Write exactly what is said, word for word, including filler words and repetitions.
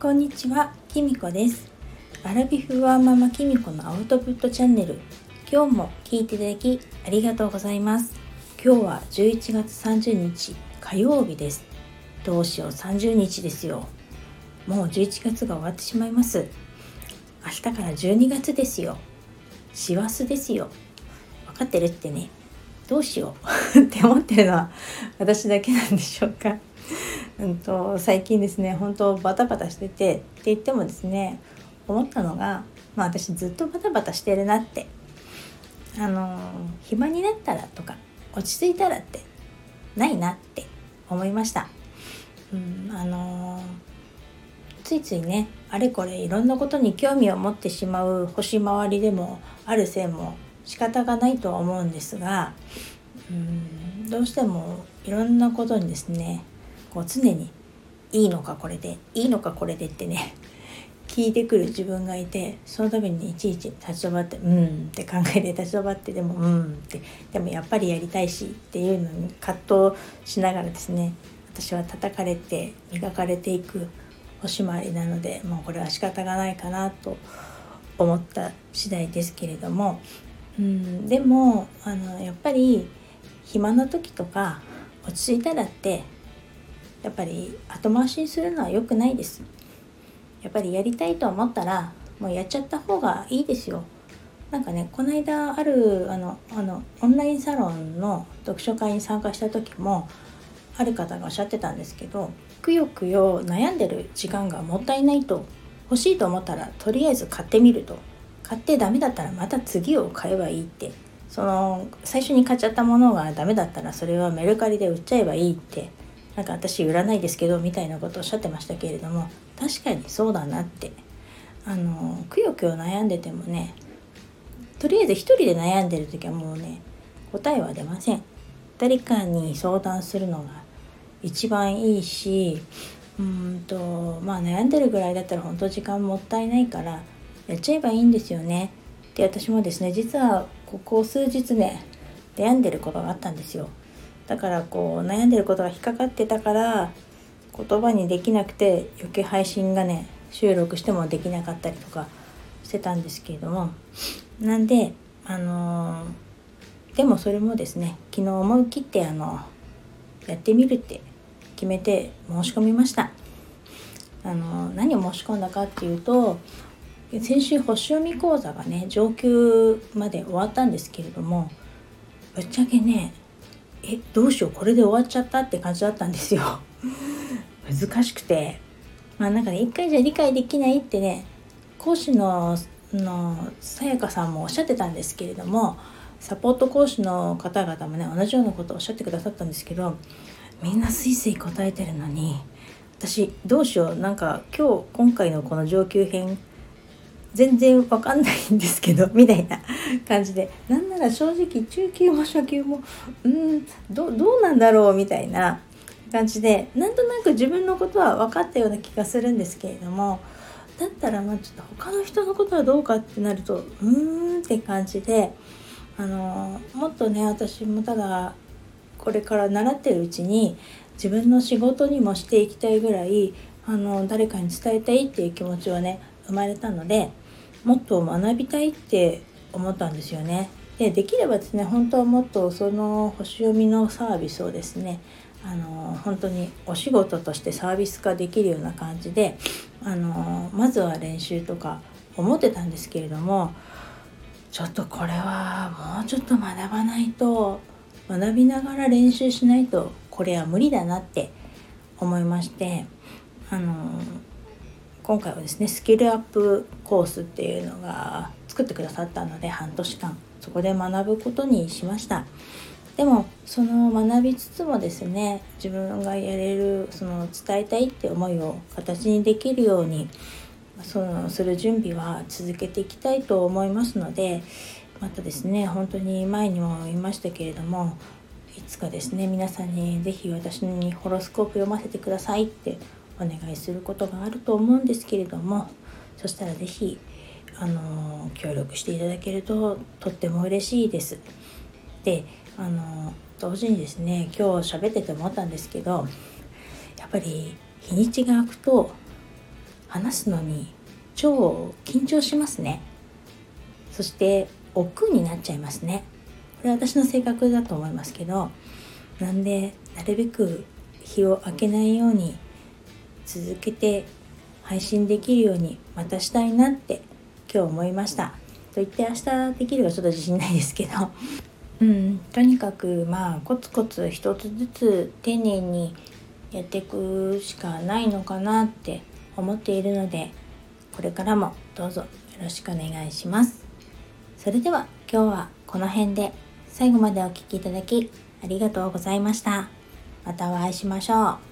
こんにちは、きみこです。アラビフワーママきみこのアウトプットチャンネル、今日も聞いていただきありがとうございます。今日はじゅういちがつさんじゅうにち火曜日です。どうしよう、さんじゅうにちですよ。もうじゅういちがつが終わってしまいます。明日からじゅうにがつですよ。師走ですよ。分かってるってね、どうしようって思ってるのは私だけなんでしょうか。うんと最近ですね、本当バタバタしててって言ってもですね、思ったのが、まあ、私ずっとバタバタしてるなって、あの暇になったらとか落ち着いたらってないなって思いました。うん、あのついついね、あれこれいろんなことに興味を持ってしまう星回りでもあるせいも仕方がないとは思うんですが、うん、どうしてもいろんなことにですね、こう常にいいのかこれでいいのかこれでってね聞いてくる自分がいて、その度にいちいち立ち止まってうんって考えて立ち止まって、でもうんってでもやっぱりやりたいしっていうのに葛藤しながらですね、私は叩かれて磨かれていく星回りなので、もうこれは仕方がないかなと思った次第ですけれども、うんでもあのやっぱり暇な時とか落ち着いたらってやっぱり後回しにするのは良くないです。やっぱりやりたいと思ったらもうやっちゃった方がいいですよ。なんかね、この間あるあのあのオンラインサロンの読書会に参加した時もある方がおっしゃってたんですけど、くよくよ悩んでる時間がもったいないと、欲しいと思ったらとりあえず買ってみると、買ってダメだったらまた次を買えばいいって、その最初に買っちゃったものがダメだったらそれはメルカリで売っちゃえばいいって、なんか私売らないですけどみたいなことをおっしゃってましたけれども、確かにそうだなって、あのくよくよ悩んでてもね、とりあえず一人で悩んでる時はもうね答えは出ません。誰かに相談するのが一番いいし、うんとまあ悩んでるぐらいだったら本当時間もったいないからやっちゃえばいいんですよね。で、私もですね、実はここ数日ね悩んでることがあったんですよ。だからこう悩んでることが引っかかってたから言葉にできなくて、余計配信がね収録してもできなかったりとかしてたんですけれども、なんであのー、でもそれもですね、昨日思い切ってあのやってみるって決めて申し込みました。あのー、何を申し込んだかっていうと、先週星読み講座がね上級まで終わったんですけれども、ぶっちゃけねえどうしようこれで終わっちゃったって感じだったんですよ。難しくて、まあなんかね、一回じゃ理解できないってね、講師のさやかさんもおっしゃってたんですけれども、サポート講師の方々もね同じようなことをおっしゃってくださったんですけど、みんなスイスイ答えてるのに私どうしよう、なんか今日今回のこの上級編全然わかんないんですけどみたいな感じで、なんなら正直中級も初級もうーん ど, どうなんだろうみたいな感じで、なんとなく自分のことは分かったような気がするんですけれども、だったらまあちょっと他の人のことはどうかってなるとうーんって感じで、あのもっとね私もただこれから習ってるうちに自分の仕事にもしていきたいぐらい、あの誰かに伝えたいっていう気持ちはね生まれたので、もっと学びたいって思ったんですよね。で、できればですね、本当はもっとその星読みのサービスをですね、あの本当にお仕事としてサービス化できるような感じで、あのまずは練習とか思ってたんですけれども、ちょっとこれはもうちょっと学ばないと、学びながら練習しないとこれは無理だなって思いまして、あの今回はですね、スキルアップコースっていうのが作ってくださったので、半年間そこで学ぶことにしました。でもその学びつつもですね、自分がやれるその伝えたいって思いを形にできるようにそのする準備は続けていきたいと思いますので、またですね、本当に前にも言いましたけれども、いつかですね皆さんにぜひ私にホロスコープ読ませてくださいってお願いすることがあると思うんですけれども、そしたらぜひあの協力していただけるととっても嬉しいです。で、あの同時にですね、今日喋ってて思ったんですけど、やっぱり日にちが空くと話すのに超緊張しますね。そして億劫になっちゃいますね。これは私の性格だと思いますけど、なんでなるべく日を明けないように続けて配信できるようにまたしたいなって今日思いました。と言って明日できるかちょっと自信ないですけど、うん、とにかくまあコツコツ一つずつ丁寧にやっていくしかないのかなって思っているので、これからもどうぞよろしくお願いします。それでは今日はこの辺で、最後までお聞きいただきありがとうございました。またお会いしましょう。